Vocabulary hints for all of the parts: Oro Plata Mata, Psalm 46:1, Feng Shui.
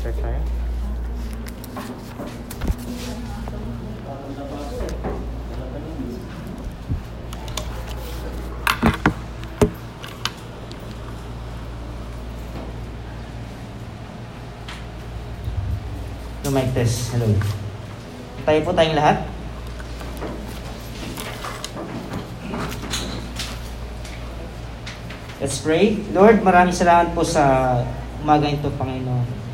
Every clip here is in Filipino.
Start tayo. So, mic test. Hello. Tayo po tayong lahat. Let's pray. Lord, maraming salamat po sa umaga ito, Panginoon.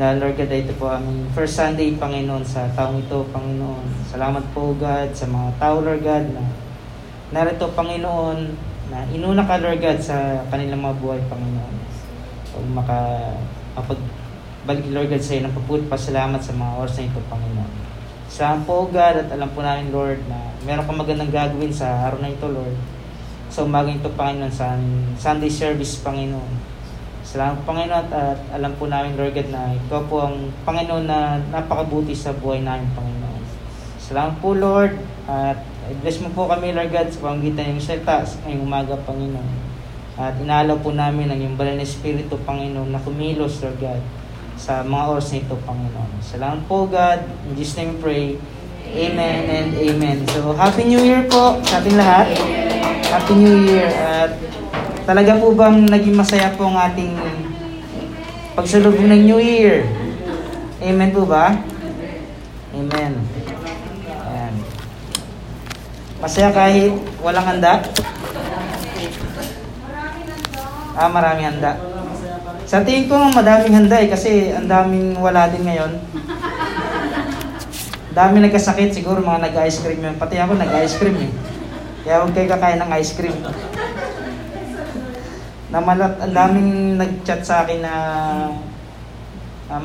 Lord God, ito po aming first Sunday, Panginoon, sa taong ito, Panginoon. Salamat po, God, sa mga tao, Lord God, na narito, Panginoon, na inuna ka, Lord God, sa kanilang mga buhay, Panginoon. So, makapagbalik, Lord God, sa iyo ng papuot pa. Salamat sa mga oras na ito, Panginoon. Salamat po, God, at alam po namin, Lord, na meron kang magandang gagawin sa araw na ito, Lord. Sa umaga nito, Panginoon, sa Sunday service, Panginoon. Salamat, Panginoon, at alam po namin, Lord God, na ikaw po ang Panginoon na napakabuti sa buhay namin, Panginoon. Salamat po, Lord, at bless mo po kami, Lord God, sa pamamagitan ng salita ngayong umaga, Panginoon. At inaalaw po namin ang iyong banal na Espiritu, Panginoon, na kumilos, Lord God, sa mga oras nito, Panginoon. Salamat po, God. In Jesus' name we pray. Amen and amen. So, Happy New Year po sa ating lahat. Happy New Year. At talaga po bang naging masaya po ang ating pagsalubong ng New Year? Amen po ba? Amen. Ayan. Masaya kahit walang handa? Ah, maraming handa. Sa tingin ko, madaming handa kasi ang daming wala din ngayon. Dami nagkasakit siguro mga nag-ice cream yun. Pati ako nag-ice cream eh. Kaya huwag kayo kakain ng ice cream. Namalat, ang daming nag-chat sa akin na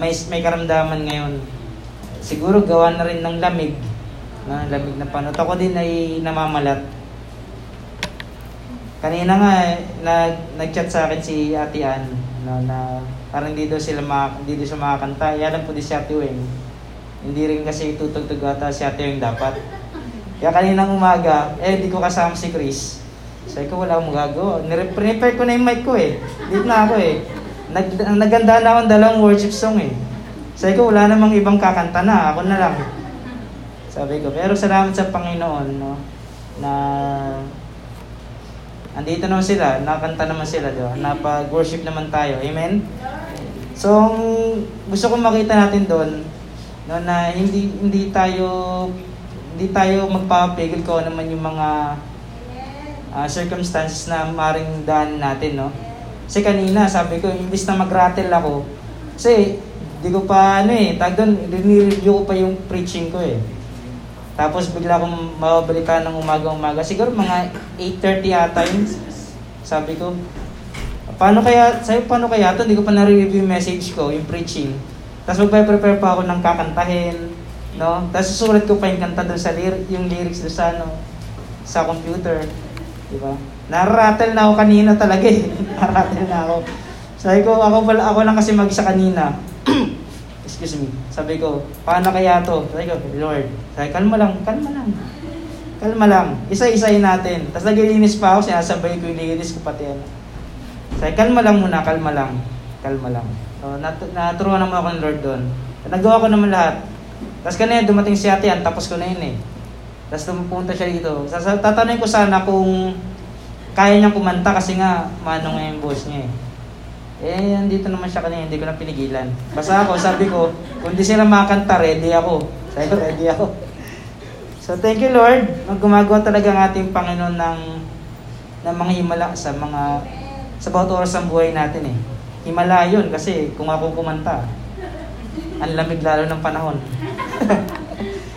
may karamdaman ngayon. Siguro gawa na rin ng lamig. Lamig na panot. Ako din ay namamalat. Kanina nga, nag-chat sa akin si Ate Ann. Na parang hindi daw sila makakanta. Iyalan po din si Ate Weng. Hindi rin kasi tutugtog ata si Ate Weng dapat. Kaya kaninang umaga, hindi ko kasama si Chris. Sabi ko, wala akong magagawa. Prepare ko na yung mic ko eh. Dito na ako eh. Naganda na akong dalawang worship song eh. Sabi ko, wala namang ibang kakanta na. Ako na lang. Sabi ko, pero salamat sa Panginoon, no? Na andito naman sila. Nakanta naman sila, di ba? Napag-worship naman tayo. Amen? So, gusto kong makita natin doon, no, na hindi tayo magpapigil ko naman yung mga circumstances na maring daan natin, no? Kasi kanina, sabi ko, imbis na mag-rattle ako, kasi di ko pa, rinireview ko pa yung preaching ko, eh. Tapos bigla akong mababalita ng umaga-umaga. Siguro mga 8:30 ata yun. Sabi ko, paano kaya ito? Hindi ko pa na-review yung message ko, yung preaching. Tapos magpa-prepare pa ako ng kakantahin, no? Tapos susulat ko pa yung kanta doon sa yung lyrics doon sa, no, sa computer. Diba? Narattle na ako kanina talaga eh. Narattle na ako. Sabi ko, ako lang kasi mag-isa kanina. Excuse me. Sabi ko, paano kaya to? Sabi ko, Lord. Sabi, kalma lang. Isa-isayin natin. Tapos naglilinis pa ako, sinasabay ko yung linis ko pati ano. Sabi, kalma lang muna. So, naturuan naman ako ng Lord doon. Nagawa ko naman lahat. Tapos kanina, dumating si Ate Ann, tapos ko na yun eh. Tapos pumunta siya dito. Tatanungin ko sana kung kaya niyang kumanta kasi nga, manong nga yung boss niya eh. Eh, andito naman siya kanina, hindi ko na pinigilan. Basta ako, sabi ko, kung di sila makakanta, ready ako. Sabi ko, ready ako. So, thank you Lord. Gumagawa talaga ng ating Panginoon ng mga himala sa bawat oras ng buhay natin eh. Himala yun kasi kung ako kumanta, ang lamig lalo ng panahon.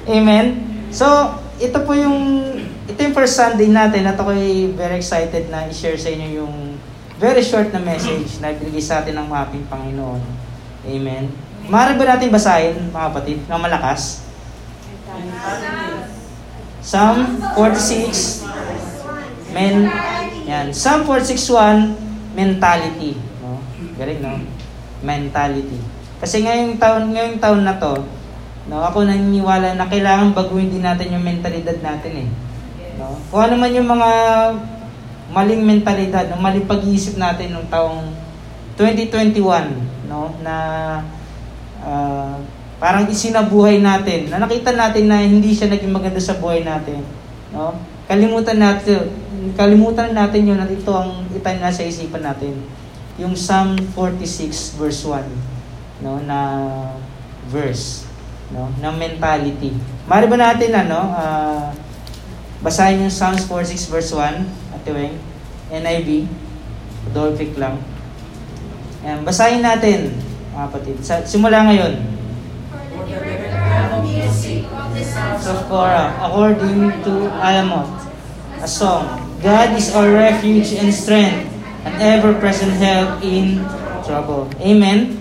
Amen? So, ito yung first Sunday natin at ako'y very excited na i-share sa inyo yung very short na message na ibigay sa atin ng ating Panginoon. Amen? Maaari ba natin basahin, mga kapatid, na malakas? Psalm 46. Yan. Psalm 46:1, mentality. No? Galing, no? Mentality. Kasi ngayong taon na to, no, ako naniniwala na kailangan baguhin din natin yung mentalidad natin eh. No? Kung ano man yung mga maling mentalidad, no, maling pag-iisip natin noong taong 2021, no, na Parang isinabuhay natin, na nakita natin na hindi siya naging maganda sa buhay natin. No? Kalimutan natin yun at ito ang itan na sa isipan natin. Yung Psalm 46 verse 1, no, na verse, no, na mentality. Mari ba natin basahin yung Psalm 46 verse 1, Ate Weng, NIV, Dolphic lang. And basahin natin, mga kapatid. Simula ngayon. Of Korah, according to Alamoth, a song. God is our refuge and strength, an ever-present help in trouble. Amen?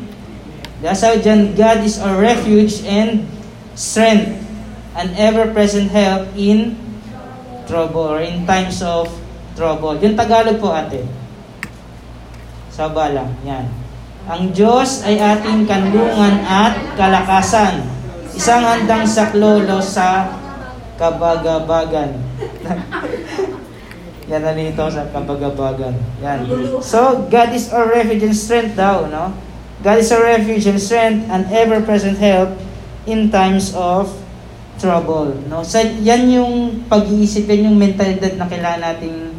That's how God is our refuge and strength, an ever-present help in trouble or in times of trouble. Yung Tagalog po, ate. Saba lang. Yan. Ang Diyos ay ating kanlungan at kalakasan. Isang handang saklolo sa kabagabagan. Yan na dito sa kabagabagan. Yan. So, God is our refuge and strength daw, no? God is our refuge and strength and ever-present help in times of trouble, no? So, yan yung pag-iisip, yan yung mentalidad na kailangan nating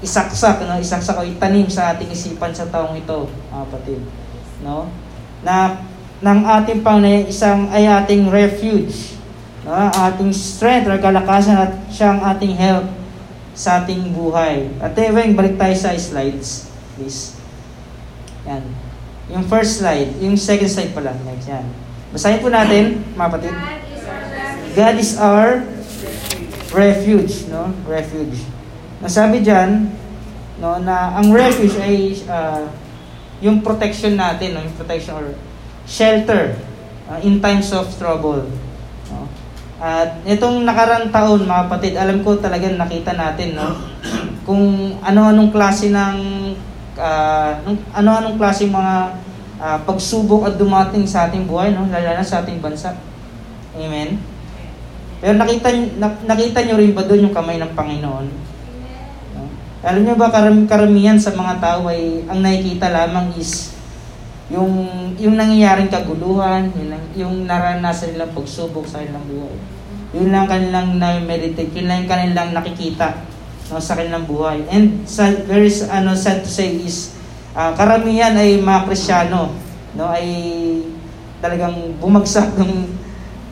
isaksak, no? Isaksak o itanim sa ating isipan sa taong ito, kapatid, no? Na ng ating Panginoon ay ating refuge, no? Ating strength or kalakasan at siyang ating help sa ating buhay. At even, balik tayo sa slides, please. Yan. Yung first slide, yung second slide pala. Yan. Basahin po natin, mga patid. God is our refuge, no? Refuge. Nasabi dyan, no, na ang refuge ay yung protection natin, no? Yung protection or shelter in times of trouble. No? At itong nakarang taon, mga kapatid, alam ko talagang nakita natin, no? Kung ano-anong klase ng ano-anong klase mga pagsubok at dumating sa ating buhay, no? Lalo na sa ating bansa. Amen. Pero nakita niyo rin ba doon yung kamay ng Panginoon? No? Alam niyo ba karamihan sa mga tao ay ang nakikita lamang is yung nangyayaring kaguluhan, yung naranasan nilang pagsubok sa kanilang buhay. Yun lang kanilang na-meditate, yun lang kanilang nakikita, no, sa kanilang buhay. And very sad to say is, karamihan ay mga Kristyano, no, ay talagang bumagsak nung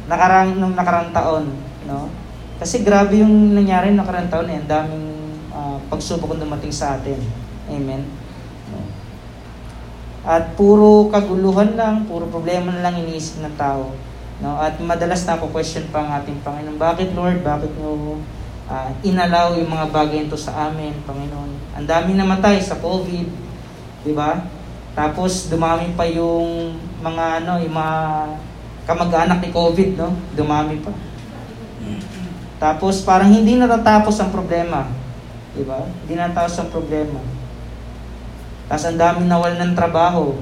nakarang taon, no? Kasi grabe yung nangyari nung nakarang taon, eh, ang daming pagsubok na dumating sa atin. Amen. At puro kaguluhan lang, puro problema na lang iniisip ng tao. No? At madalas napo-question pa ang ating Panginoon, bakit Lord, bakit nyo inalaw yung mga bagay ito sa amin, Panginoon? Ang dami namatay sa COVID, di ba? Tapos dumami pa yung mga, ano, yung mga kamag-anak ni COVID, no? Dumami pa. Tapos parang hindi natatapos ang problema, di ba? Hindi natatapos ang problema. Tapos ang daming nawalan ng trabaho,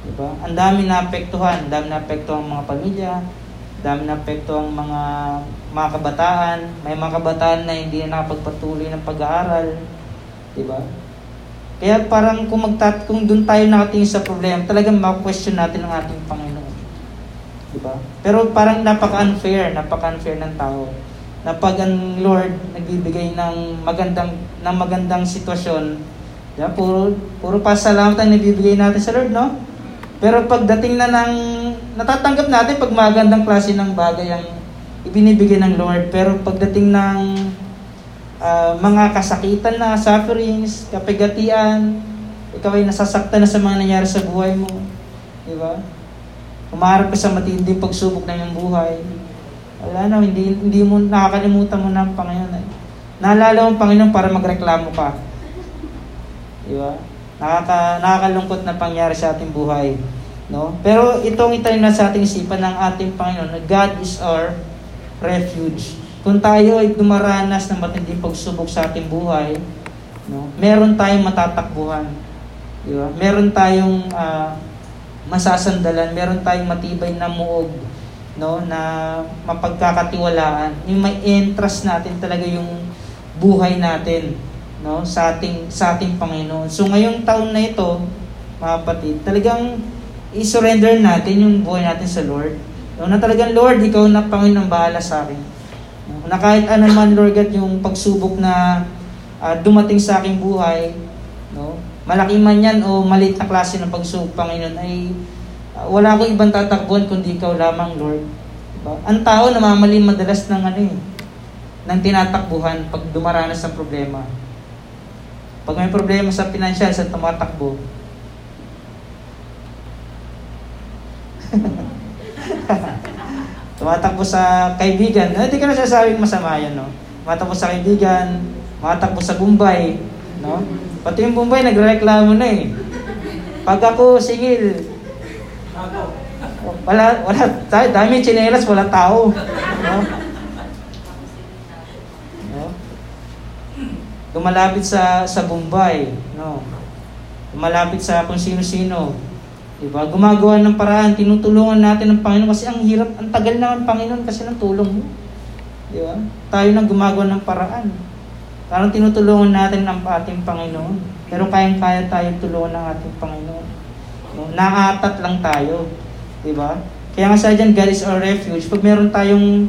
diba? Ang daming naapektuhan, ang mga pamilya, daming naapektuhan ang mga kabataan, may mga kabataan na hindi na nakapagpatuloy ng pag-aaral, diba? Kaya parang kung doon tayo nakatingin sa problema, talagang ma-question natin ang ating Panginoon, diba? Pero parang napaka-unfair ng tao. Na pag ang Lord nagbibigay ng magandang sitwasyon, yeah, puro pasalamatan na bibigay natin sa Lord, no? Pero pagdating na ng natatanggap natin pag magandang klase ng bagay ang ibinibigay ng Lord, pero pagdating ng mga kasakitan na, sufferings, kapigatian, ikaw ay nasasaktan na sa mga nangyari sa buhay mo, di ba? Kumarap ka sa matinding pagsubok ng iyong buhay. Wala na, hindi mo nakakalimutan mo na ang Panginoon. Naalala mo ang Panginoon para magreklamo ka. Diba? Nakakalungkot na pangyari sa ating buhay, no? Pero itong itanim na sa ating isipan ng ating Panginoon, God is our refuge. Kung tayo ay dumaranas ng matinding pagsubok sa ating buhay, no? Meron tayong matatakbuhan, diba? Meron tayong masasandalan, meron tayong matibay na muog, no? Na mapagkakatiwalaan. Yung may entrust natin talaga yung buhay natin, no, sa ating Panginoon. So ngayong taon na ito, mga kapatid, talagang i-surrender natin yung buhay natin sa Lord. No, na talagang Lord, ikaw na Panginoon ang bahala sa akin. No, na kahit anuman Lord God yung pagsubok na dumating sa aking buhay, no, malaki man yan o maliit na klase ng pagsubok, Panginoon, ay wala akong ibang tatakbuhan kundi ikaw lamang, Lord. Diba? Ang tao namamali madalas ng ng tinatakbuhan pag dumaranas ng problema. Pag may problema sa financial, sa tumatakbo. Tumatakbo sa kaibigan. Hindi ka na sasabing masama yan, no? Tumatakbo sa kaibigan, tumatakbo sa Bombay, no? Pati yung Bombay, nagreklamo na eh. Pag ako singil, wala tayo, dami chinelas, wala tao, no? No? Tumalapit sa Bombay, no? Tumalapit sa kung sino-sino. Diba? Gumagawa ng paraan, tinutulungan natin ng Panginoon kasi ang hirap, ang tagal naman Panginoon kasi ng tulong mo. Diba? Tayo nang gumagawa ng paraan. Parang tinutulungan natin ng ating Panginoon. Pero kayang-kaya tayo tulungan ng ating Panginoon. No? Naatat lang tayo. Diba? Kaya nga sa dyan, God is our refuge. Pag meron tayong,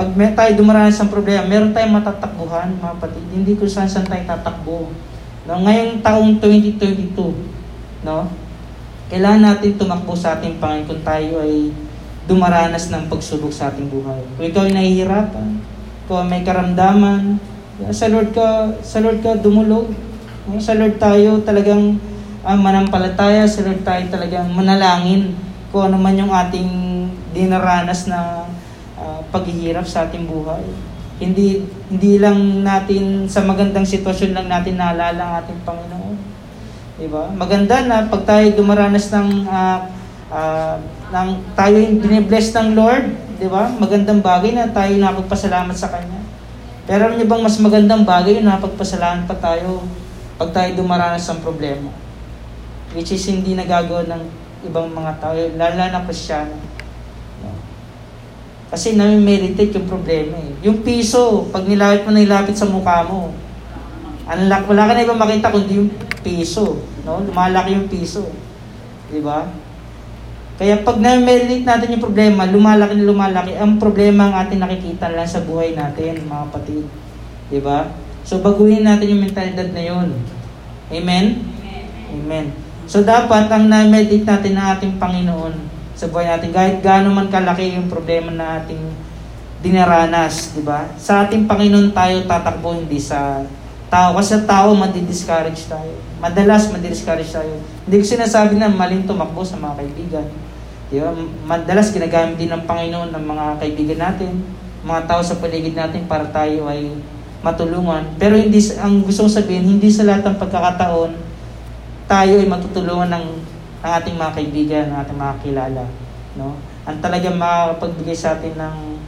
pag tayo dumaranas ng problema, meron tayong matatakbuhan, mga patid. Hindi kung saan tayo tatakbo. No? Ngayong taong 2022, no? Kailangan natin tumakbo sa ating Panginoon kung tayo ay dumaranas ng pagsubok sa ating buhay. Kung ikaw ay nahihirapan, kung may karamdaman, sa Lord ka dumulog. Sa Lord tayo talagang manampalataya, sa Lord tayo talagang manalangin kung ano man yung ating dinaranas na paghihirap sa ating buhay. Hindi lang natin, sa magandang sitwasyon lang natin naalala ang ating Panginoon. Diba? Maganda na pag tayo dumaranas ng tayo yung binibless ng Lord, diba? Magandang bagay na tayo napagpasalamat sa Kanya. Pero alam niyo bang mas magandang bagay yung napagpasalamat pa tayo pag tayo dumaranas ng problema? Which is hindi nagagawa ng ibang mga tao, lalo na Kristiyano. Kasi nami-meditate yung problema eh. Yung piso, pag nilapit mo na ilapit sa mukha mo, wala ka na ibang makita kundi yung piso, no? Lumalaki yung piso. 'Di ba? Kaya pag na-meditate natin yung problema, lumalaki. Ang problema ang atin nakikita lang sa buhay natin, mga kapatid. 'Di ba? So baguhin natin yung mentalidad na 'yon. Amen? Amen. So dapat ang na-meditate natin ng ating Panginoon sa buhay natin, kahit gaano man kalaki yung problema na ating dinaranas, 'di ba? Sa ating Panginoon tayo tatakbo, hindi sa tao. Kasi sa tao, madi-discourage tayo. Madalas, madi-discourage tayo. Hindi ko sinasabi na maling tumakbo sa mga kaibigan. Diba? Madalas, ginagamit din ng Panginoon ng mga kaibigan natin, mga tao sa paligid natin para tayo ay matulungan. Pero hindi, ang gusto kong sabihin, hindi sa lahat ng pagkakataon tayo ay matutulungan ng ating mga kaibigan, ng ating mga kilala. No? Ang talagang makapagbigay sa atin ng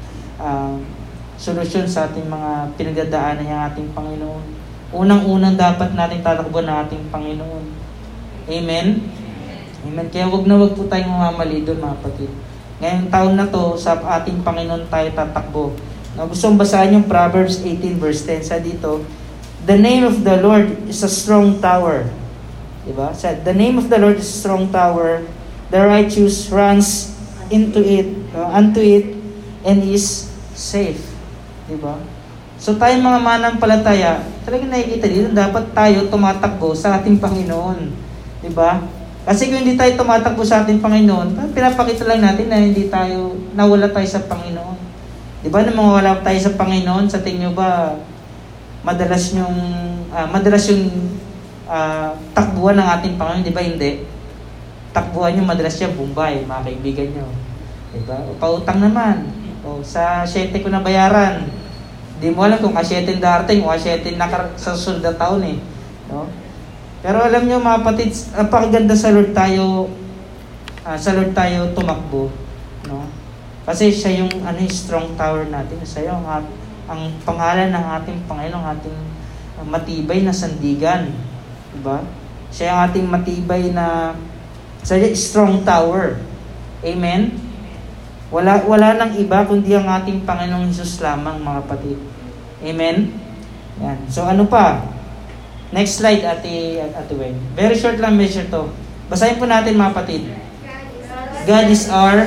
solusyon sa ating mga pinagdadaanan ng ating Panginoon. Unang-unang dapat natin tatakbuhan ng ating Panginoon. Amen? Amen. Kaya wag po tayong mamamali doon, mga kapatid. Ngayong taon na to, sa ating Panginoon tayo tatakbo. No, gusto kong basahin yung Proverbs 18 verse 10. Sa dito, the name of the Lord is a strong tower. Diba? Sa the name of the Lord is a strong tower. The righteous runs unto it, and is safe. Diba? So tayong mga manampalataya, talagang nakikita dito, dapat tayo tumatakbo sa ating Panginoon. Diba? Kasi kung hindi tayo tumatakbo sa ating Panginoon, pinapakita lang natin na nawala tayo sa Panginoon. Diba? Nang mawala tayo sa Panginoon, sa tingin nyo ba, madalas yung takbuhan ng ating Panginoon? Diba? Hindi. Takbuhan yung madalas siya, Bombay, mga kaibigan nyo. Diba? O pautang naman. O sa 7 ko na bayaran. Hindi mo alam kung kasyetin darating o kasyetin sa susunod na taon eh. No? Pero alam nyo mga kapatid, napakaganda sa Lord tayo tumakbo. No? Kasi siya yung strong tower natin. Siya yung ang pangalan ng ating Panginoon, ating matibay na sandigan. Diba? Siya yung ating matibay na strong tower. Amen? Wala nang iba kundi ang ating Panginoong Hesus lamang, mga kapatid. Amen? Yan. So ano pa? Next slide, Ate Wayne. Very short lang measure to. Basahin po natin, mga patid. God is our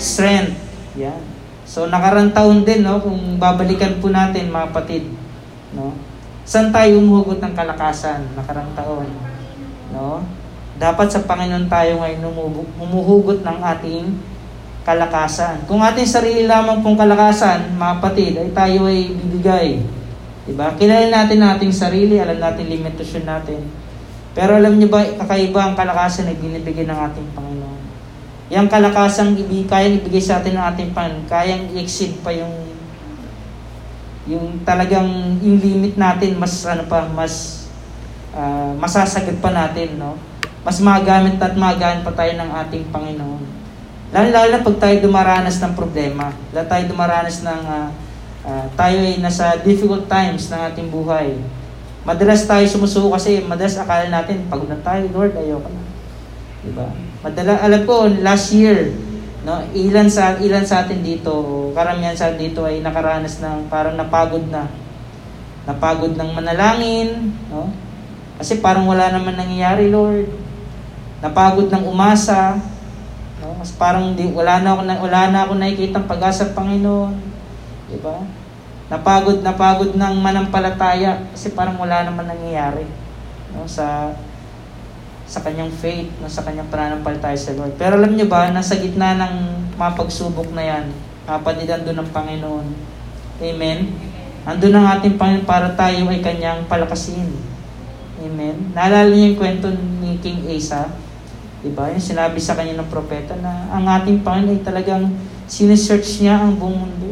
strength. Yan. So nakarantaon din, no, kung babalikan po natin mga kapatid, no. Saan tayo humuhugot ng kalakasan? Nakarantaon, no. Dapat sa Panginoon tayo ngayon humuhugot ng ating kalakasan. Kung ating sarili lamang pong kalakasan, mga kapatid, ay tayo ay bibigay. Diba? Kilala natin ating sarili, alam natin limitasyon natin. Pero alam niyo ba, kakaiba ang kalakasan na binibigay ng ating Panginoon. Yung kalakasang kayang ibigay sa atin ng ating Panginoon, kayang i-exceed pa yung talagang yung limit natin, mas masasagad pa natin, no? Mas magamit at magaan pa tayo ng ating Panginoon. Lalo na pag tayo dumaranas ng problema, lalo tayo dumaranas ng tayo ay nasa difficult times ng ating buhay. Madalas tayo sumusuko kasi madalas akala natin, pagod na tayo, Lord, ayoko na. Diba? Alam ko, last year, no, ilan sa atin dito, karamihan sa atin dito ay nakaranas ng parang napagod na. Napagod ng manalangin, no? Kasi parang wala naman nangyayari, Lord. Napagod ng umasa, no? Mas parang wala na ako nakikitang pag-asa, Panginoon. Diba? Napagod ng manampalataya kasi parang wala naman nangyayari, no, sa kanyang faith, no, sa kanyang pananampalataya sa Lord. Pero alam niyo ba, nasa gitna ng mga pagsubok na yan, kapatid, andun ang Panginoon. Amen? Andun ang ating Panginoon para tayo ay kanyang palakasin. Amen? Naalala niyo yung kwento ni King Asa? Diba? Yung sinabi sa kanya ng propeta na ang ating Panginoon ay talagang sinesearch niya ang buong mundo.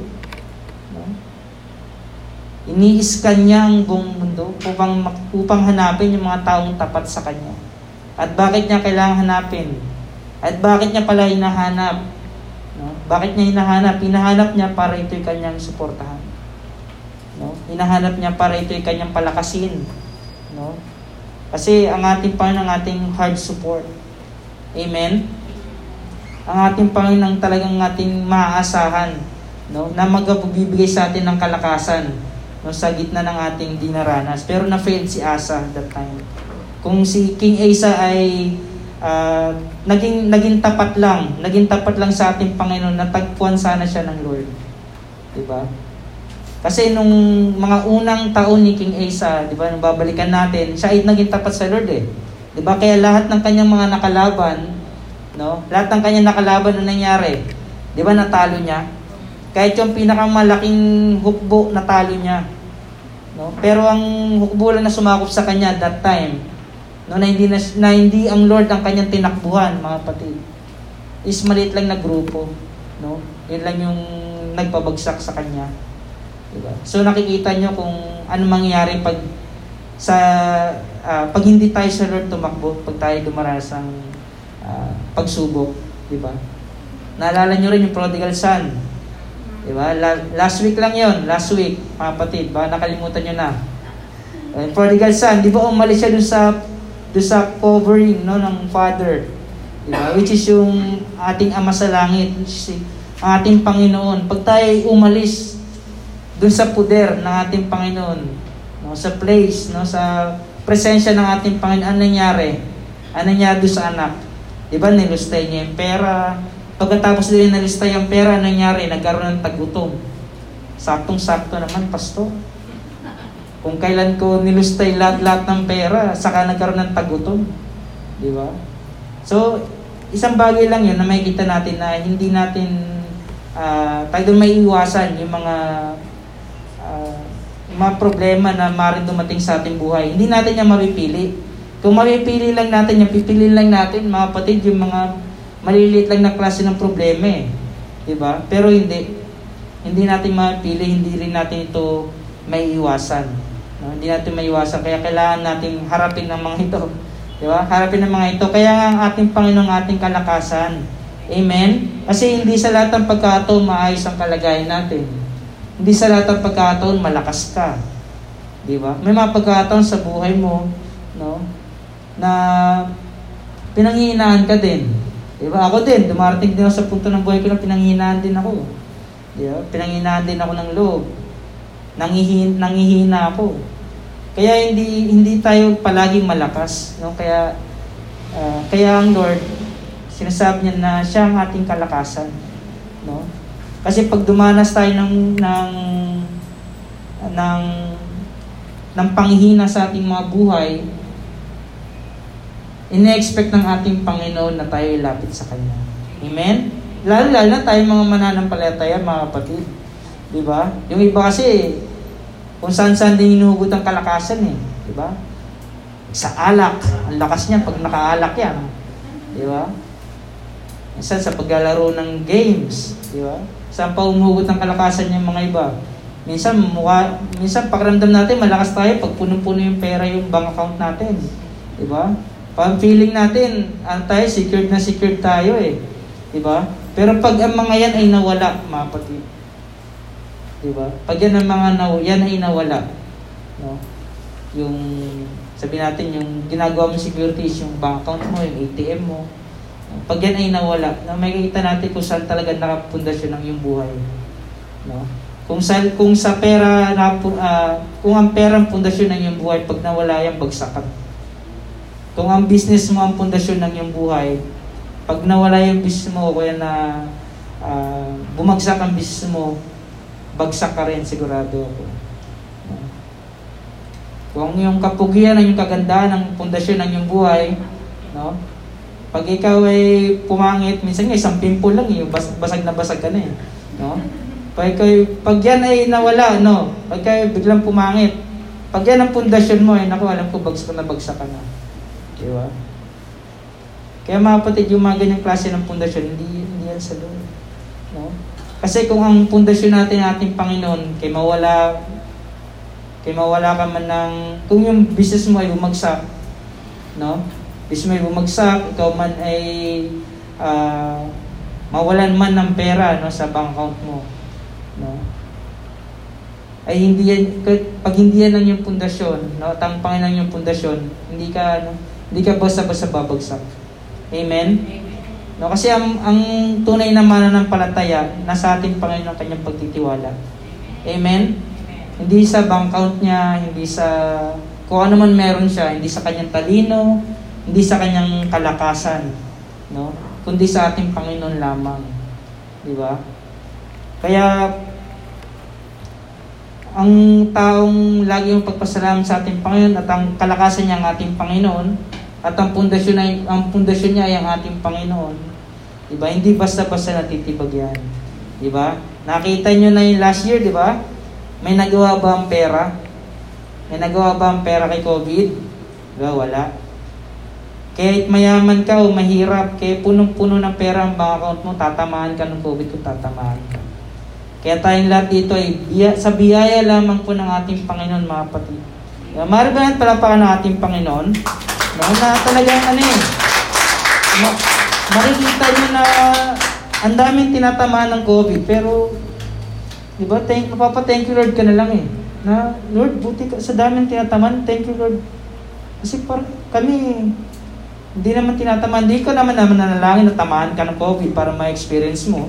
Iniiskan niya ang buong mundo upang hanapin yung mga taong tapat sa kanya. At bakit niya kailangan hanapin? At bakit niya pala hinahanap? No? Bakit niya hinahanap? Hinahanap niya para ito'y kanyang suportahan. No? Hinahanap niya para ito'y kanyang palakasin. No? Kasi ang ating Panginoon, ang ating hard support. Amen? Ang ating Panginoon ang talagang ating maaasahan, no, na magbibigay sa atin ng kalakasan, no, sa gitna ng ating dinaranas. Pero na-fail si Asa that time. Kung si King Asa ay naging tapat lang sa ating Panginoon, natagpuan sana siya ng Lord. Diba? Kasi nung mga unang taon ni King Asa, diba, nung babalikan natin, siya ay naging tapat sa Lord eh. Diba? Kaya lahat ng kanyang mga nakalaban, no, lahat ng kanyang nakalaban na nangyari, diba, natalo niya. Kahit yung pinakamalaking hukbo, natalo niya. No? Pero ang hukbo lang na sumakop sa kanya that time, no, na hindi ang Lord ang kanyang tinakbuhan, mga kapatid, is maliit lang na grupo. No? Yun lang yung nagpabagsak sa kanya. Diba? So nakikita nyo kung ano mangyayari pag hindi tayo sa Lord tumakbo, pag tayo dumaranas ng pagsubok. Diba? Naalala nyo rin yung prodigal son. Diba? Last week lang yon, last week, mga kapatid, baka nakalimutan nyo na. And prodigal son, di ba umalis siya dun sa covering, no, ng Father? Diba? Which is yung ating Ama sa Langit, ang ating Panginoon. Pag tayo umalis dun sa puder ng ating Panginoon, no, sa place, no, sa presensya ng ating Panginoon, ano nangyari? Ano nangyari dun sa anak? Diba, nilustay niya yung pera. Pagkatapos din nalista yung pera, nangyari, nagkaroon ng tagutom. Saktong-sakto naman, pasto. Kung kailan ko nilustay lahat-lahat ng pera, saka nagkaroon ng tagutom. Di ba? So, isang bagay lang yun na makikita natin na hindi natin, tayo doon may iwasan yung mga problema na maaaring dumating sa ating buhay. Hindi natin niya mapipili. Kung mapipili lang natin, yung pipiliin lang natin, mga kapatid, yung mga maliliit lang na klase ng problema eh. Diba? Pero hindi natin mapili, hindi rin natin ito maiiwasan. No? Hindi natin maiiwasan, kaya kailangan nating harapin ang mga ito. Diba? Harapin ang mga ito. Kaya nga ang ating Panginoong ating kalakasan. Amen? Kasi hindi sa lahat ng pagkakataon maayos ang kalagayan natin. Hindi sa lahat ng pagkakataon malakas ka. Diba? May mga pagkakataon sa buhay mo, no, na pinanghihinaan ka din. Diba? Ako din, dumarating din ako sa punto ng buhay ko na pinanghinaan din ako. Diba? Pinanghinaan din ako ng loob. Nangihina ako. Kaya hindi tayo palaging malakas. No? Kaya ang Lord, sinasabi niya na siya ang ating kalakasan. No? Kasi pag dumanas tayo ng panghina sa ating mga buhay, ina-expect ng ating Panginoon na tayo ilapit sa Kanya. Amen? Lalo-lalo na tayo mga mananampalataya, mga kapatid. Diba? Yung iba kasi, kung saan-saan din hinuhugot ang kalakasan eh. Diba? Sa alak. Ang lakas niya pag nakaalak yan. Diba? Isa sa paglalaro ng games. Diba? Saan pa humuhugot ang kalakasan niya mga iba? Minsan pakiramdam natin, malakas tayo pag punong-puno yung pera yung bank account natin. Diba? Pag feeling natin, tayo, secured na secured tayo eh. Diba? Pero pag ang mga yan ay nawala, mga kapatid. Diba? Pag yan ang mga yan ay nawala. No? Yung, sabi natin, yung ginagawa mong securities, yung bank account mo, yung ATM mo. Pag yan ay nawala, na makikita natin kung saan talaga nakapundasyon ng iyong buhay. No? Kung sa pera, kung ang pera ang pundasyon ng iyong buhay, pag nawala yan, bagsakan. Kung ang business mo ang pundasyon ng iyong buhay, pag nawala yung business mo, kaya na bumagsak ang business mo, bagsak ka rin, sigurado ako. Kung yung kapugian ang yung kagandahan ng pundasyon ng iyong buhay, no? Pag ikaw ay pumangit, minsan nga isang pimple lang, basag na basag ka na eh. No? Pag yan ay nawala, no? Pag kayo biglang pumangit, pag yan ang pundasyon mo, eh, naku, alam ko, bagsak na bagsak ka na. Diba? Kaya mga kapatid, yung mga ganyang klase ng pundasyon, hindi yan sa Lord. No? Kasi kung ang pundasyon natin, ating Panginoon, kay mawala ka man ng, kung yung business mo ay bumagsak, no? Business mo ay bumagsak, ikaw man ay mawalan man ng pera, no, sa bank account mo, no? Ay hindi yan, pag hindi yan ang yung pundasyon, no, at ang Panginoon yung pundasyon, hindi ka basta-basta babagsak. Amen? Amen. No, kasi ang tunay na mananampalataya nasa ating Panginoon kanyang pagtitiwala. Amen? Amen? Amen. Hindi sa bank account niya, hindi sa kung ano man meron siya, hindi sa kanyang talino, hindi sa kanyang kalakasan, no? Kundi sa ating Panginoon lamang. Di ba? Kaya ang taong lagi yung pagpasalamat sa ating Panginoon at ang kalakasan niya ang ating Panginoon at ang pundasyon niya ay ang ating Panginoon. Diba? Hindi basta-basta natitibag yan. Diba? Nakita nyo na yung last year, diba? May nagawa ba ang pera? May nagawa ba ang pera kay COVID? Diba? Wala. Kahit mayaman ka o mahirap, kahit punong-puno ng pera ang bank account mo, tatamaan ka ng COVID kung tatamaan ka. Kaya tayong lahat dito ay sa biyaya lamang po ng ating Panginoon, mga kapatid. Maaari ba natin palapakan ng ating Panginoon? No, na talagang ano eh. Makikita nyo na ang daming tinatamaan ng COVID, pero di ba, thank you Lord ka na lang eh. Na, Lord, buti ka sa daming tinatamaan, thank you Lord. Kasi parang kami, hindi naman tinatamaan, hindi ko naman nanalangin na tamaan ka ng COVID para ma-experience mo.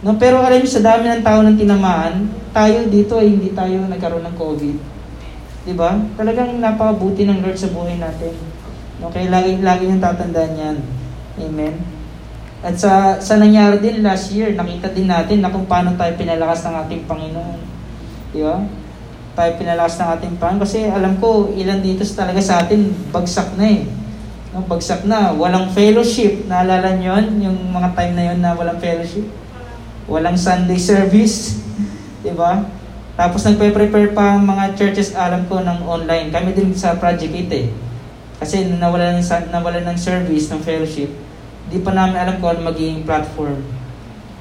No, pero alam niyo, sa dami ng tao ng tinamaan, tayo dito ay hindi tayo nagkaroon ng COVID. Diba? Talagang napakabuti ng Lord sa buhay natin. No, kaya lagi niyang tatandaan yan. Amen? At sa nangyari din last year, nakita din natin na kung paano tayo pinalakas ng ating Panginoon. Diba? Tayo pinalakas ng ating Panginoon. Kasi alam ko, ilan dito talaga sa atin, bagsak na eh. No, bagsak na. Walang fellowship. Naalala niyo yun? Yung mga time na yun na walang fellowship? Walang Sunday service, di ba? Tapos nagpe-prepare pa ang mga churches, alam ko, ng online. Kami din sa Project 8 eh. Kasi nawala ng service, ng fellowship. Di pa namin alam kung ano magiging platform.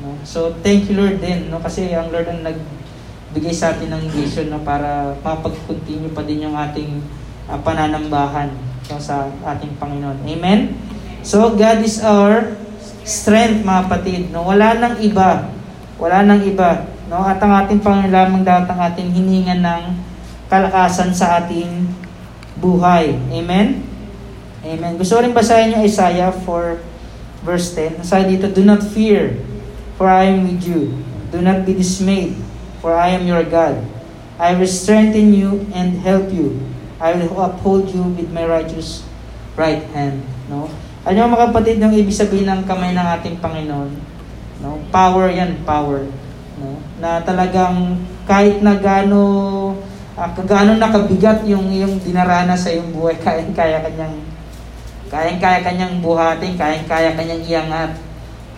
No? So, thank you Lord din. No? Kasi ang Lord ang nagbigay sa atin ng vision, no? Para mapag-continue pa din yung ating pananambahan, no? Sa ating Panginoon. Amen? So, God is our strength, mga kapatid. No? Wala nang iba, no? At ang ating Panginoon lamang dapat ang ating hiningan ng kalakasan sa ating buhay. Amen? Amen. Gusto rin basahin yung Isaiah 4 verse 10. Sabi dito, "Do not fear, for I am with you. Do not be dismayed, for I am your God. I will strengthen you and help you. I will uphold you with my righteous right hand." No? Ano mga kapatid, yung ibig sabihin ng kamay ng ating Panginoon? No? Power yan, power. No? Na talagang kahit na gaano nakabigat yung dinarana sa iyong buhay, kayang-kaya kanyang buhatin, kayang-kaya kanyang iangat.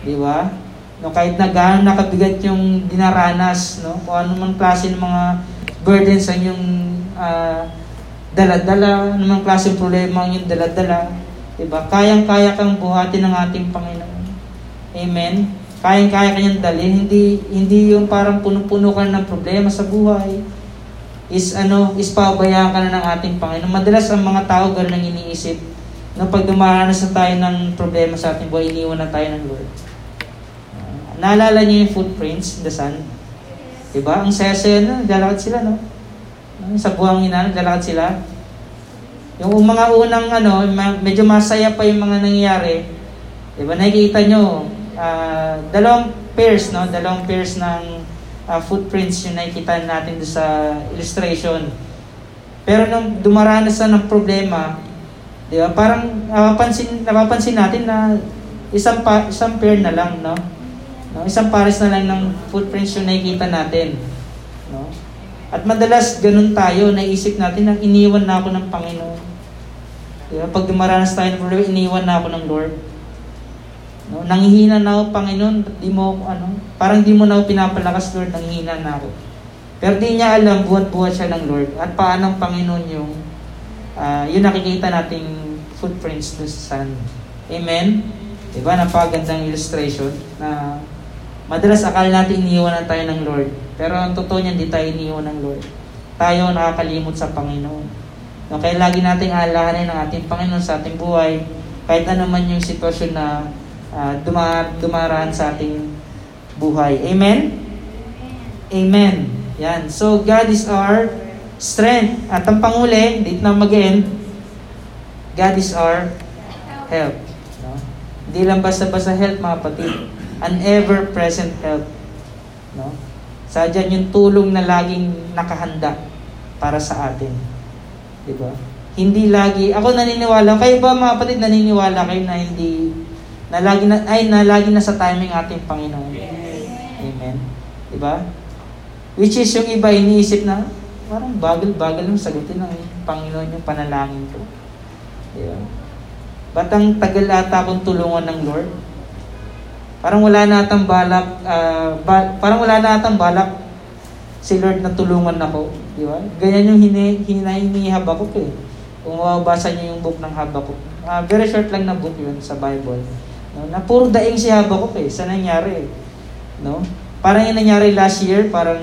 Di ba? No, kahit na gaano nakabigat yung dinaranas, no? Kung anumang klase ng mga burdens ang yung daladala, anumang klase ng problema ang yung daladala. Di ba? Kayang-kaya kang buhatin ng ating Panginoon. Amen? Kayang-kaya kanyang dalhin. Hindi yung parang puno-puno ka ng problema sa buhay. Is pabayaan ka na ng ating Panginoon. Madalas ang mga tao gano'n ang iniisip na pag dumaranas na tayo ng problema sa ating buhay, iniwan na tayo ng Lord. Naalala niyo yung footprints in the sand? Diba? Ang saya-saya na, naglalakad sila, no? Sa buhangin na, naglalakad sila. Yung mga unang, medyo masaya pa yung mga nangyayari. Diba? Nakikita nyo, dalawang pairs, no? Dalawang pairs ng footprints yung nakikita natin sa illustration. Pero nung dumaranas na ng problema, di ba, parang napapansin natin na isang pair na lang, no? No? Isang pares na lang ng footprints yung nakikita natin. No? At madalas ganun tayo, naisip natin na iniwan na ako ng Panginoon. Di ba? Pag dumaranas tayo ng problema, iniwan na ako ng Lord. No, nanghihina na ako, Panginoon, parang di mo na ako pinapalakas, Lord, nanghihina na ako. Pero di niya alam, buhat-buhat siya ng Lord. At paano ang Panginoon yung nakikita nating footprints doon sa sand. Amen? Diba, napakagandang illustration na madalas akala natin iniwan na tayo ng Lord. Pero ang totoo niyan, di tayo iniwan ng Lord. Tayo nakakalimot sa Panginoon. No, kaya lagi nating alahanin ang ating Panginoon sa ating buhay, kahit na naman yung sitwasyon na dumaraan sa ating buhay. Amen? Amen. Yan. So, God is our strength. At ang panguli, dito na mag-end, God is our help. No? Hindi lang basta-basta help, mga kapatid. An ever-present help. No? Sadyan yung tulong na laging nakahanda para sa atin. Diba? Hindi lagi, ako naniniwala, kayo ba mga kapatid, naniniwala kayo na lagi na sa timing ating Panginoon. Amen. Diba? Which is yung iba iniisip na parang bagal yung sagutin ng Panginoon yung panalangin ko. Diba? Ba't ang tagal ata akong tulungan ng Lord? Parang wala na atang balak si Lord na tulungan ako. Diba? Ganyan yung hinihabakok ko eh. Kung mababasa niyo yung book ng Habakuk. Very short lang na book yun sa Bible. No, na puro daing si Habakuk eh. Saan nangyari? No? Parang yung nangyari last year, parang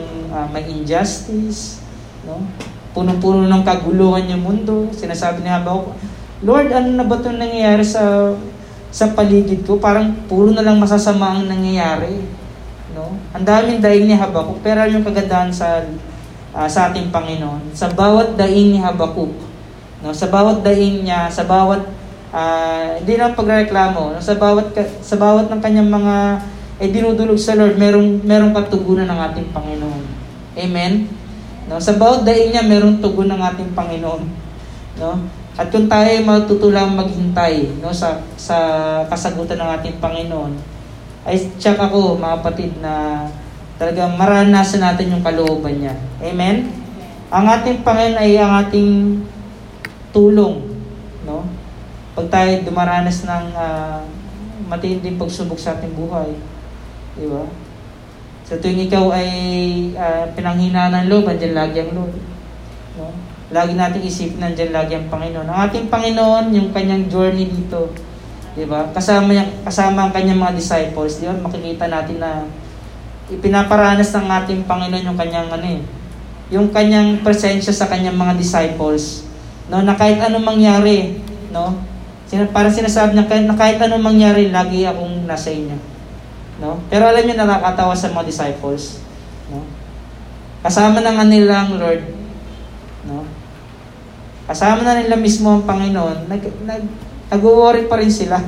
may injustice, no? Puno-puno ng kaguluhan yung mundo. Sinasabi ni Habakuk, Lord, ano na ba itong nangyayari sa paligid ko? Parang puro na lang masasama ang nangyayari. No? Ang daming daing ni Habakuk, pero yung kagandahan sa ating Panginoon, sa bawat daing ni Habakuk, no? Sa bawat daing niya, sa bawat hindi lang pagreklamo, no? Sa bawat ng kanyang mga dinudulog sa Lord, merong katugunan ng ating Panginoon. Amen? No? Sa bawat daing niya, merong tugon ng ating Panginoon. No? At kung tayo ay matutulang maghintay, no? sa kasagutan ng ating Panginoon, ay check ako, mga kapatid, na talagang maranasan natin yung kalooban niya. Amen? Ang ating Panginoon ay ang ating tulong. No? Pag tayo dumaranas ng matinding pagsubok sa ating buhay, di ba? Sa tuwing ikaw ay pinanghinaan ng loob, andyan lagi ang Lord. No? Lagi nating isipin, andyan lagi ang Panginoon. Ang ating Panginoon, yung kanyang journey dito, di ba? Kasama ang kanyang mga disciples, di ba? Makikita natin na ipinaparanas ng ating Panginoon yung kanyang yung kanyang presensya sa kanyang mga disciples, no? Na kahit anong mangyari, no? Para sinasabi niya, na kahit anong mangyari, lagi akong nasa inyo. No? Pero alam niyo, nakakatawa sa mga disciples. No? Kasama na nga nila ang Lord. No? Kasama na nila mismo ang Panginoon. Nag-worry pa rin sila.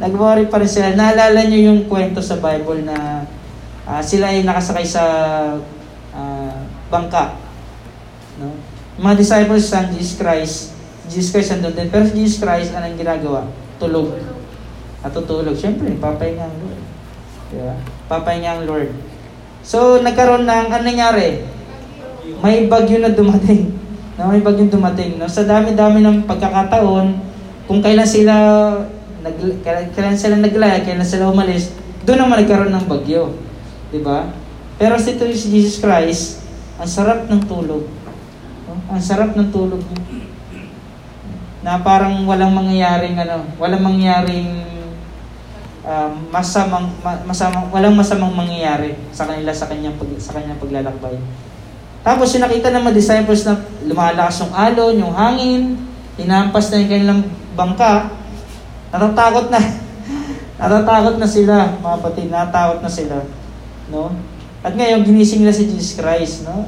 Nag-worry pa rin sila. Naalala niyo yung kwento sa Bible na sila ay nakasakay sa bangka. No? Mga disciples ng Jesus Christ nandun din. Pero Jesus Christ, anong ginagawa? Tulog. Natutulog. Siyempre, papahinga ang Lord. Diba? Papahinga ang Lord. So, nagkaroon ng, ano nangyari? May bagyo na dumating. No, may bagyo dumating. No? Sa dami-dami ng pagkakataon, kung kailan sila naglaya, kailan sila umalis, doon naman nagkaroon ng bagyo. Diba? Pero sa ito si Jesus Christ, ang sarap ng tulog. No? Ang sarap ng tulog. Na parang walang mangyayaring, walang masamang mangyayari sa kanila sa kanyang paglalakbay. Tapos yung nakita ng mga disciples na lumalakas yung alon, yung hangin, hinampas na yung kanilang bangka, natatakot na sila, mga kapatid, natatakot na sila. No? At ngayon, ginising nila si Jesus Christ. No?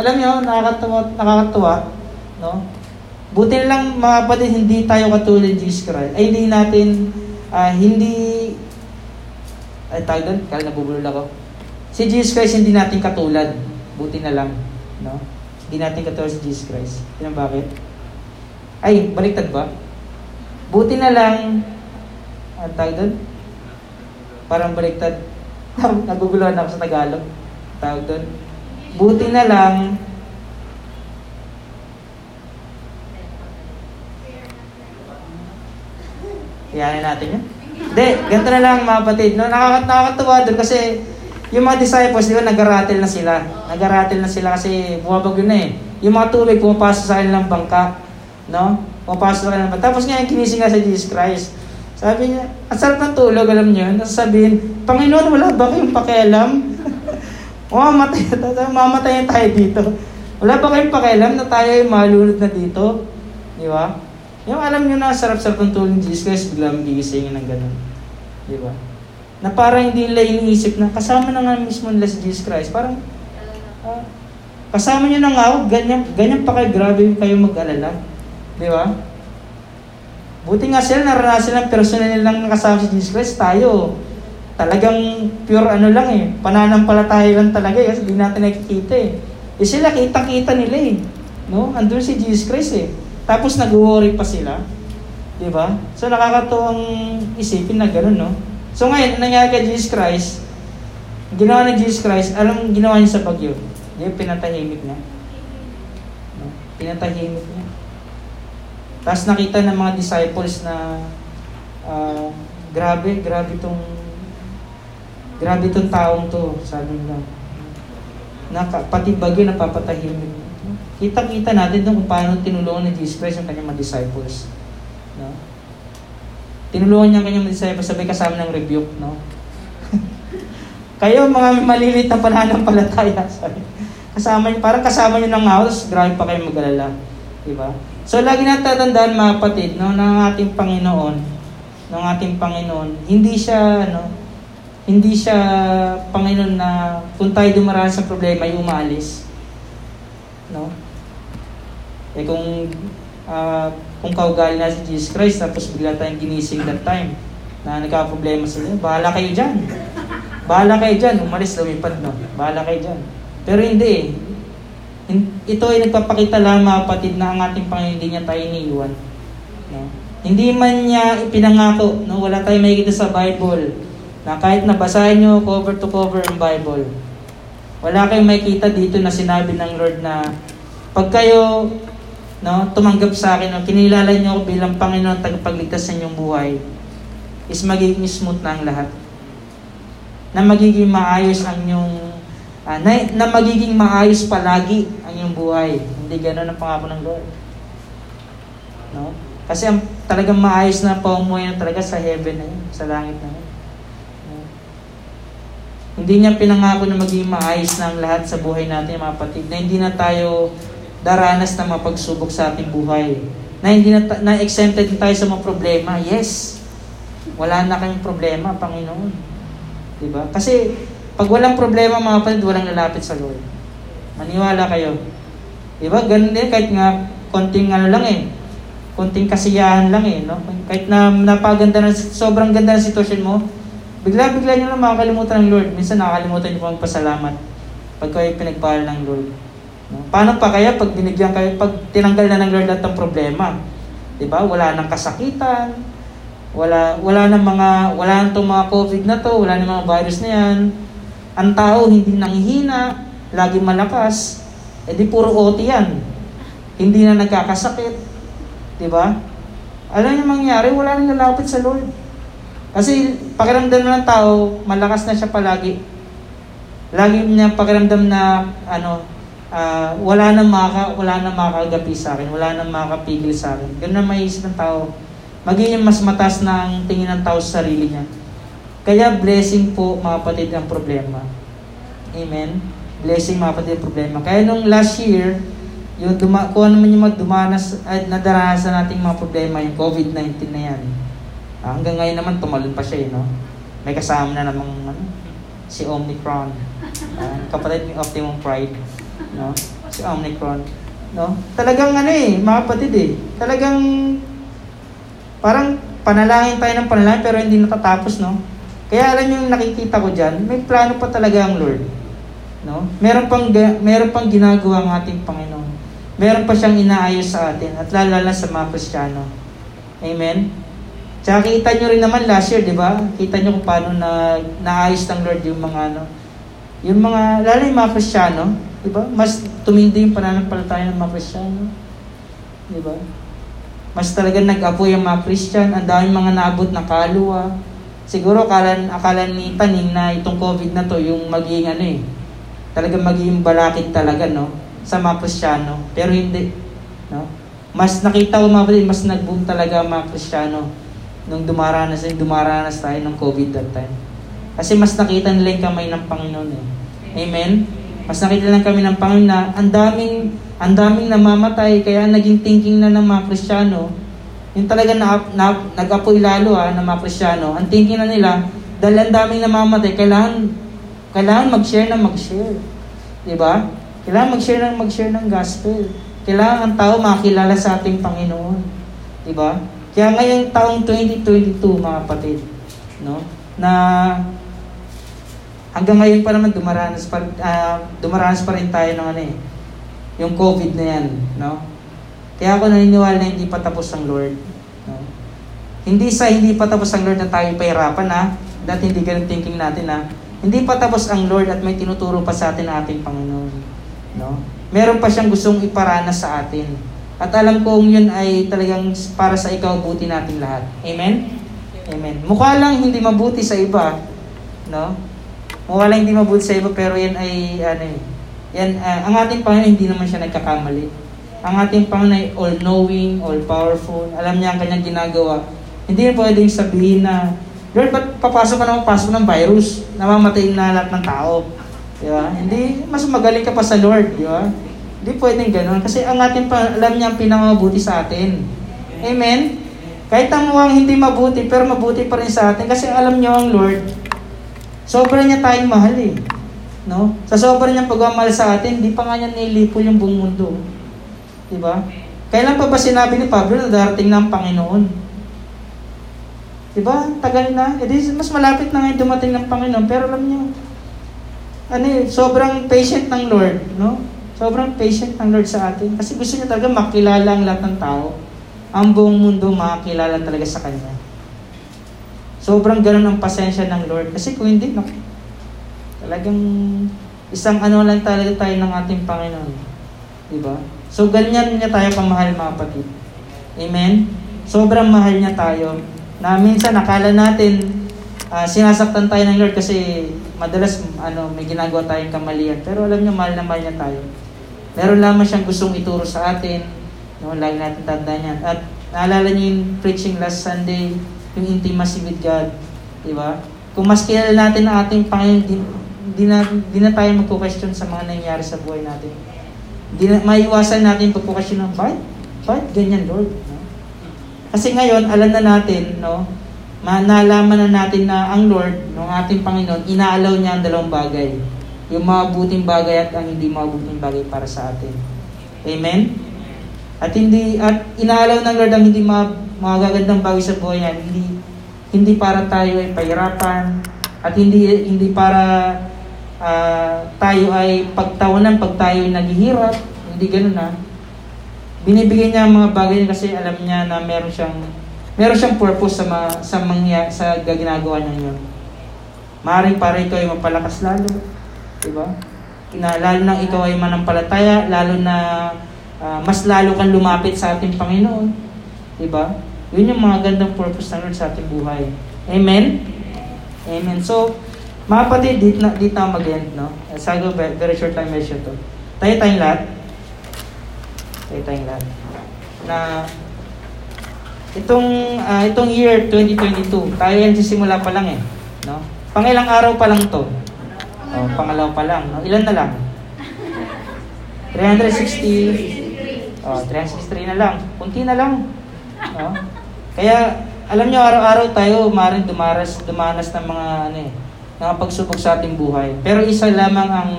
Alam niyo, nakakatuwa. No? Buti lang, mga kapatid, hindi tayo katulad ni Jesus Christ. Ay, si Jesus Christ hindi natin katulad. Buti na lang. No? Hindi natin katulad si Jesus Christ. Tignan bakit? Ay, baliktad ba? Buti na lang, parang baliktad. Naguguluhan ako sa Tagalog. Buti na lang, iyanin natin yun. Hindi, ganito na lang mga kapatid. No, nakakatawa doon kasi yung mga disciples, di ba, nag-aratel na sila. Nag-aratel na sila kasi bumabagyo na eh. Yung mga tubig pumapasok sa kanilang bangka. No? Pumapasok sa kanilang bangka. Tapos ngayon, kinising nga si Jesus Christ. Sabi niya, ang sarap ng tulog, alam niyo. Nasasabihin, Panginoon, wala ba kayong pakialam? Mamatayan tayo dito. Wala ba kayong pakialam na tayo ay malulod na dito? Di ba? Yung alam nyo na sarap-sarap ng tulong Jesus Christ, biglang gigisingin ng ganun. Di ba? Na parang hindi nila iniisip na kasama na nga mismo nila si Jesus Christ. Parang, kasama nyo na nga, ganyan pa kayo, grabe kayo mag-alala. Di ba? Buti nga sila, naranasan ng personal nilang kasama si Jesus Christ. Tayo, talagang pure lang eh. Pananampalataya lang talaga eh, kasi hindi natin nakikita eh. Eh sila, kitang-kita nila eh. No? Andun si Jesus Christ eh. Tapos nag-worry pa sila. Diba? So nakakatuwang isipin na gano'n, no? So ngayon, nangyari kay Jesus Christ, ginawa ni Jesus Christ, anong ginawa niya sa bagyo? Diba? Pinatahimik niya. No? Pinatahimik niya. Tapos nakita ng mga disciples na grabe tong taong to, sabi nila. Pati bagyo napapatahimik. Kita-kita natin kung paano tinulungan ni Jesus Christ ang kanyang mga disciples. No? Tinulungan niya ang kanyang mga disciples sabay kasama ng rebuke. No? Kayo, mga malilit na pananampalataya. Kasama niyo, parang kasama niyo ng house, grabe pa kayo mag-alala. Diba? So, lagi natin tatandaan, mga kapatid, no, ng ating Panginoon, hindi siya Panginoon na kung tayo dumaraan sa problema ay umaalis. No? Eh kung kaugali na si Jesus Christ tapos bigla tayong ginising that time na nagka-problema sila, bahala kayo dyan, umalis, lumipad, no? Bahala kayo dyan. Pero hindi eh. Ito ay nagpapakita lang, mga kapatid, na ang ating Panginoon hindi niya tayo iniiwan, no? Hindi man niya ipinangako, no? Wala tayong makikita sa Bible na kahit nabasahin nyo cover to cover ang Bible, wala kayong makikita dito na sinabi ng Lord na pag kayo, no, tumanggap sa akin o kinilala niyo ako bilang Panginoon tagapagligtas sa inyong buhay, is magiging smooth na ang lahat. Na magiging maayos ang inyong na magiging maayos palagi ang inyong buhay. Hindi ganoon ang pangako ng Lord. No? Kasi ang talagang maayos na paumuwi na talaga sa heaven na yun, sa langit na yun. Hindi niya pinangako na maging maayos na ang lahat sa buhay natin, mga kapatid, na hindi na tayo daranas ng mga pagsubok sa ating buhay. Na hindi na, na exempted na tayo sa mga problema. Yes. Wala na kayong problema, Panginoon. Diba? Kasi pag walang problema, mga kapatid, walang lalapit sa Lord. Maniwala kayo. Diba? Ganun din, kahit nga konting lang eh. Konting kasiyahan lang eh. No? Kahit na napaganda na, sobrang ganda na sitwasyon mo, bigla-bigla nyo lang makakalimutan ng Lord. Minsan nakakalimutan nyo po magpasalamat pag kayo pinagpahal ng Lord. No? Paano pa kaya pag binigyan kayo, pag tinanggal na ng Lord lahat ng problema? Diba? Wala nang kasakitan, Wala nang tong mga COVID na to, wala nang mga virus na yan. Ang tao hindi nanghihina, lagi malakas. Eh di puro OT yan. Hindi na nagkakasakit. Diba? Alam niyo mangyari, wala nang lalapit sa Lord. Kasi pakiramdam ng tao, malakas na siya palagi. Lagi niya pakiramdam na wala nang makakagapi sa akin, wala nang makakapigil sa akin. Ganun ang maiisip ng tao. Magiging mas matas ng tingin ng tao sa sarili niya. Kaya blessing po mga kapatid ang problema. Amen? Blessing mga kapatid ang problema. Kaya nung last year, kung ano man yung nadarasan nating mga problema, yung COVID-19 na yan. Hanggang ngayon naman, tumalon pa siya, no? May kasama na namang si Omicron. Kapatid ng Optimum Pride. No? Si Omicron. No? Talagang mga kapatid Talagang parang panalangin tayo ng panalangin pero hindi natatapos, no? Kaya alam niyo yung nakikita ko diyan, may plano pa talaga ang Lord, no? Meron pang ginagawa ang ating Panginoon. Meron pa siyang inaayos sa atin at lalo na sa mga Kristiyano. Amen. Tsaka kita niyo rin naman last year, 'di ba? Kita niyo kung paano naayos ng Lord yung mga lalo yung mga Kristiyano, 'di ba? Mas tumindi yung pananampalataya ng mga Kristiyano. 'Di ba? Mas talagang nag-apoy ang mga Christian. Ang daming mga naabot na kaluluwa. Siguro akala ni Taning na itong COVID na to yung maging talagang maging balakid talaga, no? Sa mga Kristiyano. Pero hindi. No? Mas nakita ko mas nag-boom talaga ang mga Kristiyano nung dumaranas tayo ng COVID that time. Kasi mas nakita nila yung kamay ng Panginoon. Amen? Mas nakita lang kami ng Panginoon na ang daming namamatay, kaya naging thinking na ng mga Kristiyano, yung talaga nag-apoy lalo ng mga Kristiyano, ang thinking na nila, dahil ang daming namamatay, kailangan mag-share. Diba? Kailangan mag-share ng gospel. Kailangan ang tao makilala sa ating Panginoon. Diba? Kaya ngayong taong 2022, mga kapatid, no? Na hanggang ngayon pa naman dumaranas pa rin tayo ng yung COVID na yan, no? Kaya ako naniniwala na hindi pa tapos ang Lord. No? Hindi pa tapos ang Lord na tayo pahirapan, ha? Dahil hindi ganun thinking natin, ha? Hindi pa tapos ang Lord at may tinuturo pa sa atin na ating Panginoon. No? Meron pa siyang gustong iparanas sa atin. At alam kong yun ay talagang para sa ikabubuti natin lahat. Amen? Amen. Mukha lang hindi mabuti sa iba, no? Mukha lang hindi mabuti sa iba, pero yan ay Yan, ang ating Panginoon hindi naman siya nagkakamali. Ang ating Panginoon ay all-knowing, all-powerful. Alam niya ang kanyang ginagawa. Hindi niya pwedeng sabihin na, Lord, ba't papasok ng virus? Namamatayin na lahat ng tao. Diba? Hindi, mas magaling ka pa sa Lord. Diba? Hindi pwedeng ganun. Kasi ang ating Panginoon, alam niya ang pinamabuti sa atin. Amen? Kahit ang mukhang hindi mabuti, pero mabuti pa rin sa atin. Kasi alam niya ang Lord, sobrang niya tayong mahal . No? Sa sobrang niyang pagmamahal sa atin, hindi pa nga niya nilipol yung buong mundo. Diba? Kailan pa ba sinabi ni Pablo na darating na ang Panginoon? Diba? Tagal na. Mas malapit na ngayon dumating ng Panginoon. Pero alam niyo, sobrang patient ng Lord. No? Sobrang patient ng Lord sa atin. Kasi gusto niya talaga makilala ang lahat ng tao. Ang buong mundo makakilala talaga sa Kanya. Sobrang ganun ang pasensya ng Lord. Kasi kung hindi, talagang isang lang talaga tayo ng ating Panginoon. Diba? So, ganyan niya tayo pamahal, mga kapatid. Amen? Sobrang mahal niya tayo. Na minsan, nakala natin, sinasaktan tayo ng Lord kasi madalas, may ginagawa tayong kamalian. Pero alam niyo, mahal na mahal niya tayo. Meron lamang siyang gustong ituro sa atin. No, lagi natin tandaan yan. At naalala niyo yung preaching last Sunday, yung intimacy with God. Diba? Kung mas kilala natin ang ating Panginoon, Di na tayo magko-question sa mga nangyari sa buhay natin. Maiwasan natin pagko-question ng bakit ganyan, Lord? No? Kasi ngayon, alam na natin, no? Nalaman na natin na ang Lord, ang ating Panginoon, inaalaw niya ang dalawang bagay. Yung mabuting bagay at ang hindi mabuting bagay para sa atin. Amen? At inaalaw ng Lord ang hindi magagandang bagay sa buhay niya. Hindi para tayo ay pahirapan, at hindi para tayo ay pagtawanan pag tayo ay naghihirap. Hindi ganoon na. Binibigay niya ang mga bagay niya kasi alam niya na meron siyang Meron siyang purpose sa ginagawa niyo. Maaaring para ikaw ay mapalakas lalo. Diba? Lalo na ikaw ay manampalataya, lalo na mas lalo kang lumapit sa ating Panginoon. Diba? Yun yung mga gandang purpose ng Lord sa ating buhay. Amen? Amen. So, mga kapatid, dito na mag-end, no? Sago, very short time measure to. Tayo tayong lahat. Na itong year 2022, tayo yan sisimula pa lang eh, no? Pangilang araw pa lang to. Oh, pangalaw pa lang, no? Ilan na lang? 363. Oh, 363 na lang. Kunti na lang. Oh. Kaya alam niyo araw-araw tayo maaaring dumanas ng mga pagsubok sa ating buhay. Pero isa lamang ang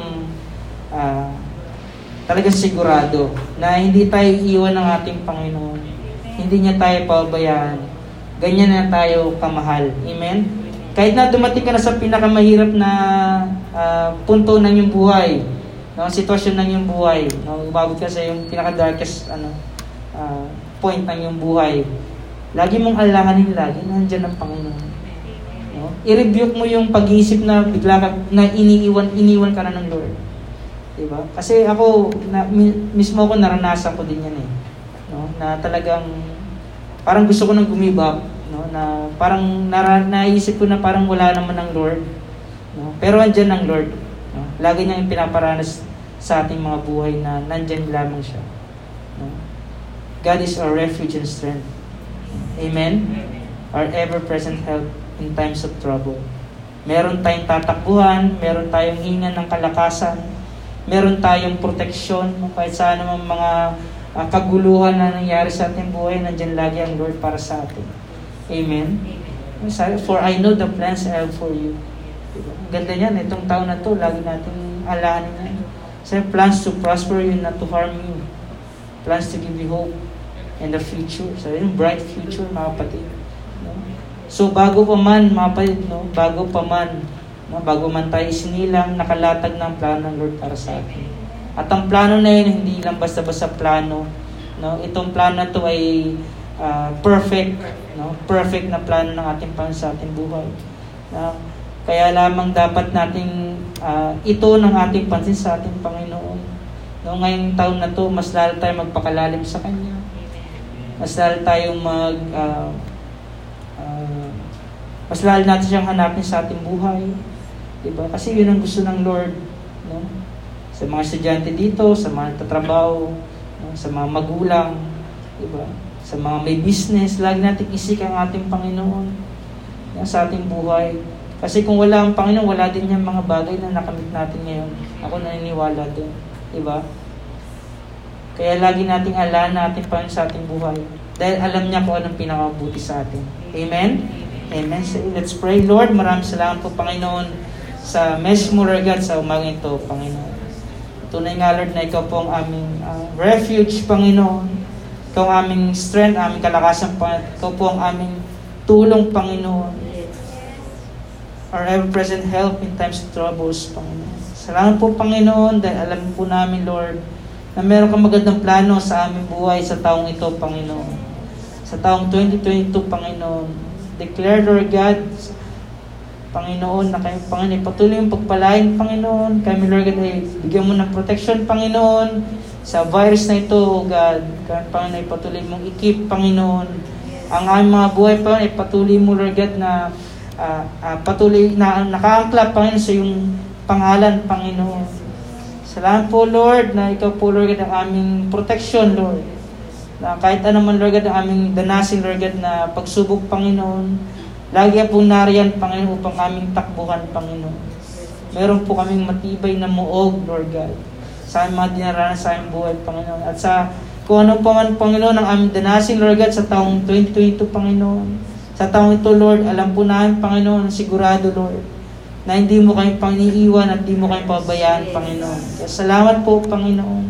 talagang sigurado na hindi tayo iiwan ng ating Panginoon. Hindi niya tayo pababayaan. Ganyan na tayo kamahal. Amen? Kahit na dumating ka na sa pinakamahirap na punto ng iyong buhay, no, sitwasyon ng iyong buhay, no, umabot ka sa yung pinaka-darkest point ng iyong buhay, lagi mong alahanin, lagi nandiyan ang Panginoon. No? I-rebuke mo yung pag-iisip na bigla ka, na iniiwan ka na ng Lord. Diba? Kasi ako, mismo ako naranasan ko din yan eh. No? Na talagang, parang gusto ko nang gumibak, no? Na parang naisip ko na parang wala naman ang Lord. No? Pero andyan ang Lord. No? Lagi niya yung pinaparanas sa ating mga buhay na nandyan lamang siya. No? God is our refuge and strength. Amen? Our ever-present help in times of trouble. Meron tayong tatakbuhan, meron tayong hingan ng kalakasan, meron tayong proteksyon kahit sa anumang mga kaguluhan na nangyari sa ating buhay, nandiyan lagi ang Lord para sa atin. Amen? For I know the plans I have for you. Ganda niyan, itong taon na to, lagi natin alahanin yan. Kasi plans to prosper you, not to harm you. Plans to give you hope and the future. So, yung bright future, mga kapatid. So, bago pa man tayo isinilang, nakalatag ng plano ng Lord para sa atin. At ang plano na yun, hindi lang basta-basta plano. No? Itong plano na ito ay perfect. No? Perfect na plano ng ating Panginoon sa ating buhay. No? Kaya lamang dapat nating ito ng ating pansin sa ating Panginoon. No? Ngayong taon na ito, mas lalo tayo magpakalalim sa Kanya. Mas lalo tayong mas lalo natin siyang hanapin sa ating buhay. Diba? Kasi yun ang gusto ng Lord. No? Sa mga estudyante dito, sa mga nagtatrabaho, no? Sa mga magulang, diba? Sa mga may business, lagi natin isik ang ating Panginoon sa ating buhay. Kasi kung wala ang Panginoon, wala din yung mga bagay na nakamit natin ngayon. Ako naniniwala din. Diba? Kaya lagi nating alahan natin Panginoon sa ating buhay. Dahil alam niya kung anong pinakabuti sa atin. Amen? Amen. So, let's pray. Lord, maraming salamat po, Panginoon, sa mesmura, God, sa umagang ito, Panginoon. Tunay nga, Lord, na Ikaw po ang aming refuge, Panginoon. Ikaw ang aming strength, aming kalakasan, Panginoon. Ikaw po ang aming tulong, Panginoon. Our ever-present help in times of troubles, Panginoon. Salamat po, Panginoon, dahil alam po namin, Lord, na meron kang magandang plano sa aming buhay sa taong ito, Panginoon. Sa taong 2022, Panginoon. Declare, Lord God, Panginoon, na kayo, Panginoon, patuloy yung pagpalain, Panginoon. Kami, Lord God, ay bigyan mo ng protection, Panginoon, sa virus na ito, O God. Kami, Panginoon, patuloy mong ikip, Panginoon. Ang aming mga buhay, Panginoon, patuloy mo, Lord God, na patuloy na nakaangkla, Panginoon, sa iyong pangalan, Panginoon. Salamat po, Lord, na Ikaw po, Lord God, ang aming protection, Lord. Na kahit anuman, Lord God, ang aming danasin, Lord God, na pagsubok, Panginoon. Lagi po nariyan, Panginoon, upang aming takbuhan, Panginoon. Meron po kaming matibay na muog, Lord God, sa aming mga dinaranas sa aming buhay, Panginoon. At sa kung ano pa man, Panginoon, ang aming danasin, Lord God, sa taong 2022, Panginoon. Sa taong ito, Lord, alam po namin, Panginoon, sigurado, Lord, na hindi mo kami panginiiwan at hindi mo kami pabayaan, Panginoon. Kaya salamat po, Panginoon.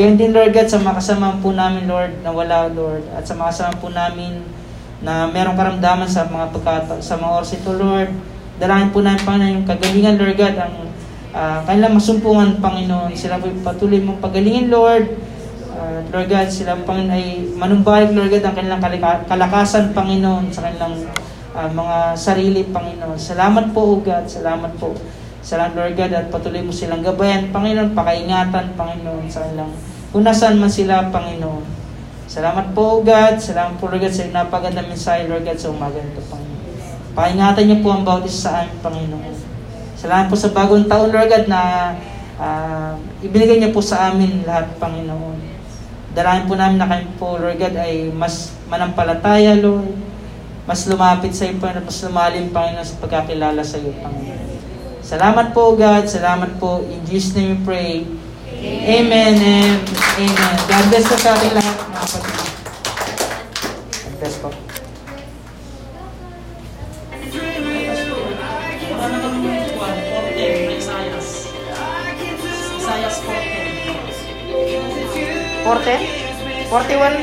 Ganyan din, Lord God, sa mga kasama po namin, Lord, na wala, Lord. At sa mga kasama po namin na merong karamdaman sa mga oras ito, Lord. Dalangin po namin, Panginoon, yung kagalingan, Lord God, ang kanilang masumpungan, Panginoon. Sila po patuloy mong pagalingin, Lord. Lord God, sila, Panginoon, ay manumbalik, Lord God, ang kanilang kalakasan, Panginoon, sa kanilang mga sarili, Panginoon. Salamat po, O God. Salamat po. Salamat, Lord God, at patuloy mo silang gabayan, Panginoon, pakaingatan, Panginoon, sa kanilang unasan man sila, Panginoon. Salamat po, O God. Salamat po, Lord God, sa napaganda mensahe, Lord God, sa umaga nito, Panginoon. Pakaingatan niyo po ang bawat isa sa amin, Panginoon. Salamat po sa bagong taon, Lord God, na ibinigay niyo po sa amin lahat, Panginoon. Dalahin po namin na kami po, Lord God, ay mas manampalataya, Lord. Mas lumapit sa iyo, Panginoon. Mas lumalim, Panginoon, sa pagkakilala sa iyo, Panginoon. Salamat po, God. Salamat po. In Jesus' name we pray. Amen and amen. God bless po sa ating lahat, mga kapatid. God bless po. Forte? 41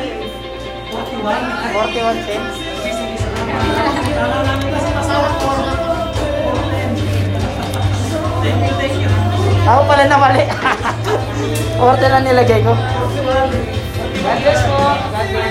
ten. Ako pala na mali. Forte lang nilagay ko. God bless po. God bless.